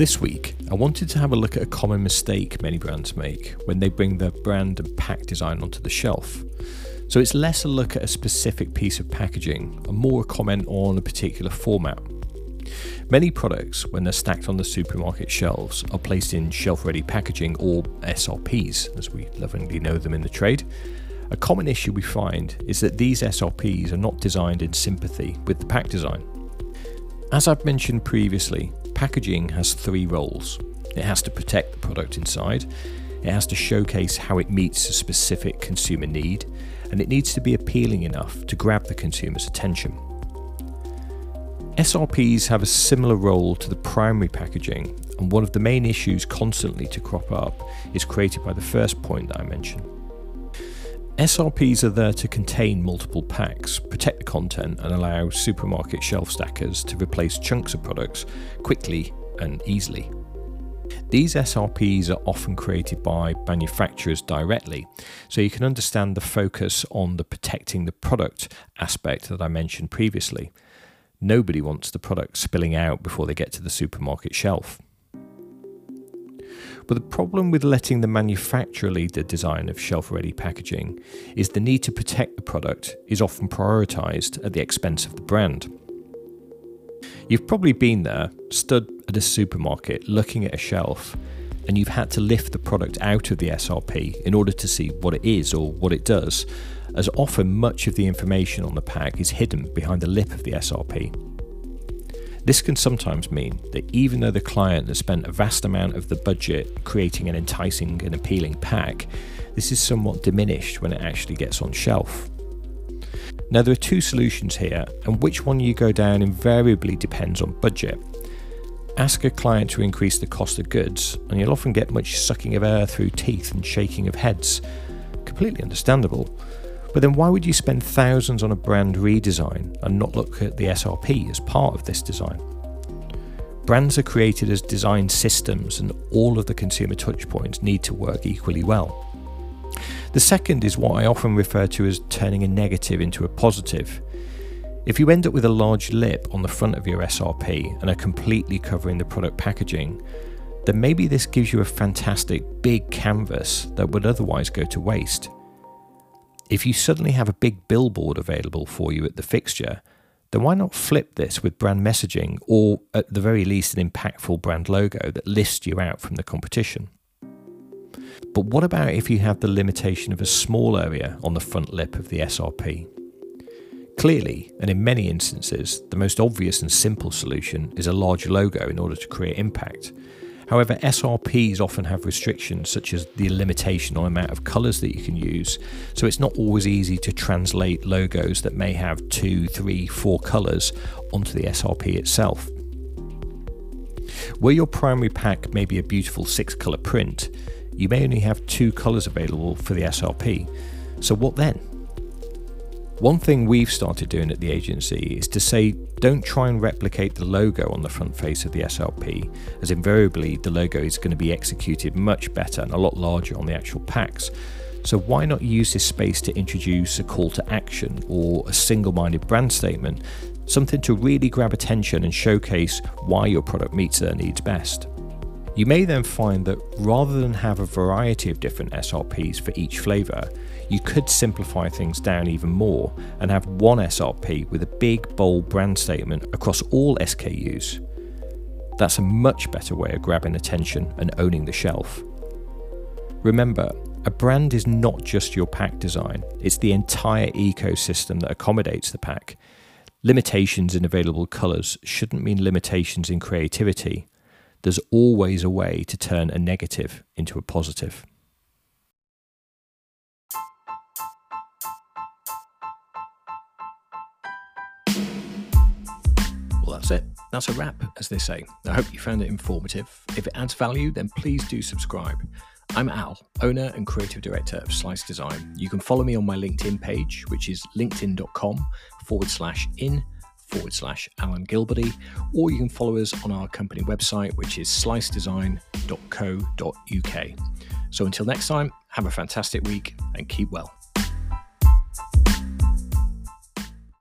This week, I wanted to have a look at a common mistake many brands make when they bring their brand and pack design onto the shelf. So it's less a look at a specific piece of packaging and more a comment on a particular format. Many products, when they're stacked on the supermarket shelves, are placed in shelf-ready packaging, or SRPs, as we lovingly know them in the trade. A common issue we find is that these SRPs are not designed in sympathy with the pack design. As I've mentioned previously, packaging has three roles. It has to protect the product inside, it has to showcase how it meets a specific consumer need, and it needs to be appealing enough to grab the consumer's attention. SRPs have a similar role to the primary packaging, and one of the main issues constantly to crop up is created by the first point that I mentioned. SRPs are there to contain multiple packs, protect the content, and allow supermarket shelf stackers to replace chunks of products quickly and easily. These SRPs are often created by manufacturers directly, so you can understand the focus on the protecting the product aspect that I mentioned previously. Nobody wants the product spilling out before they get to the supermarket shelf. But the problem with letting the manufacturer lead the design of shelf-ready packaging is the need to protect the product is often prioritised at the expense of the brand. You've probably been there, stood at a supermarket looking at a shelf, and you've had to lift the product out of the SRP in order to see what it is or what it does, as often much of the information on the pack is hidden behind the lip of the SRP. This can sometimes mean that even though the client has spent a vast amount of the budget creating an enticing and appealing pack, this is somewhat diminished when it actually gets on shelf. Now, there are two solutions here, and which one you go down invariably depends on budget. Ask a client to increase the cost of goods, and you'll often get much sucking of air through teeth and shaking of heads. Completely understandable. But then why would you spend thousands on a brand redesign and not look at the SRP as part of this design? Brands are created as design systems, and all of the consumer touchpoints need to work equally well. The second is what I often refer to as turning a negative into a positive. If you end up with a large lip on the front of your SRP and are completely covering the product packaging, then maybe this gives you a fantastic big canvas that would otherwise go to waste. If you suddenly have a big billboard available for you at the fixture, then why not flip this with brand messaging, or at the very least an impactful brand logo that lifts you out from the competition? But what about if you have the limitation of a small area on the front lip of the SRP? Clearly, and in many instances, the most obvious and simple solution is a large logo in order to create impact. However, SRPs often have restrictions such as the limitation on amount of colours that you can use, so it's not always easy to translate logos that may have 2, 3, 4 colours onto the SRP itself. Where your primary pack may be a beautiful 6-colour print, you may only have 2 colours available for the SRP, so what then? One thing we've started doing at the agency is to say, don't try and replicate the logo on the front face of the SRP, as invariably the logo is going to be executed much better and a lot larger on the actual packs. So why not use this space to introduce a call to action or a single-minded brand statement, something to really grab attention and showcase why your product meets their needs best. You may then find that rather than have a variety of different SRPs for each flavour, you could simplify things down even more and have one SRP with a big, bold brand statement across all SKUs. That's a much better way of grabbing attention and owning the shelf. Remember, a brand is not just your pack design, it's the entire ecosystem that accommodates the pack. Limitations in available colours shouldn't mean limitations in creativity. There's always a way to turn a negative into a positive. Well, that's it. That's a wrap, as they say. I hope you found it informative. If it adds value, then please do subscribe. I'm Al, owner and creative director of Slice Design. You can follow me on my LinkedIn page, which is linkedin.com/in/Alan Gilbody, or you can follow us on our company website, which is slicedesign.co.uk. So until next time, have a fantastic week and keep well.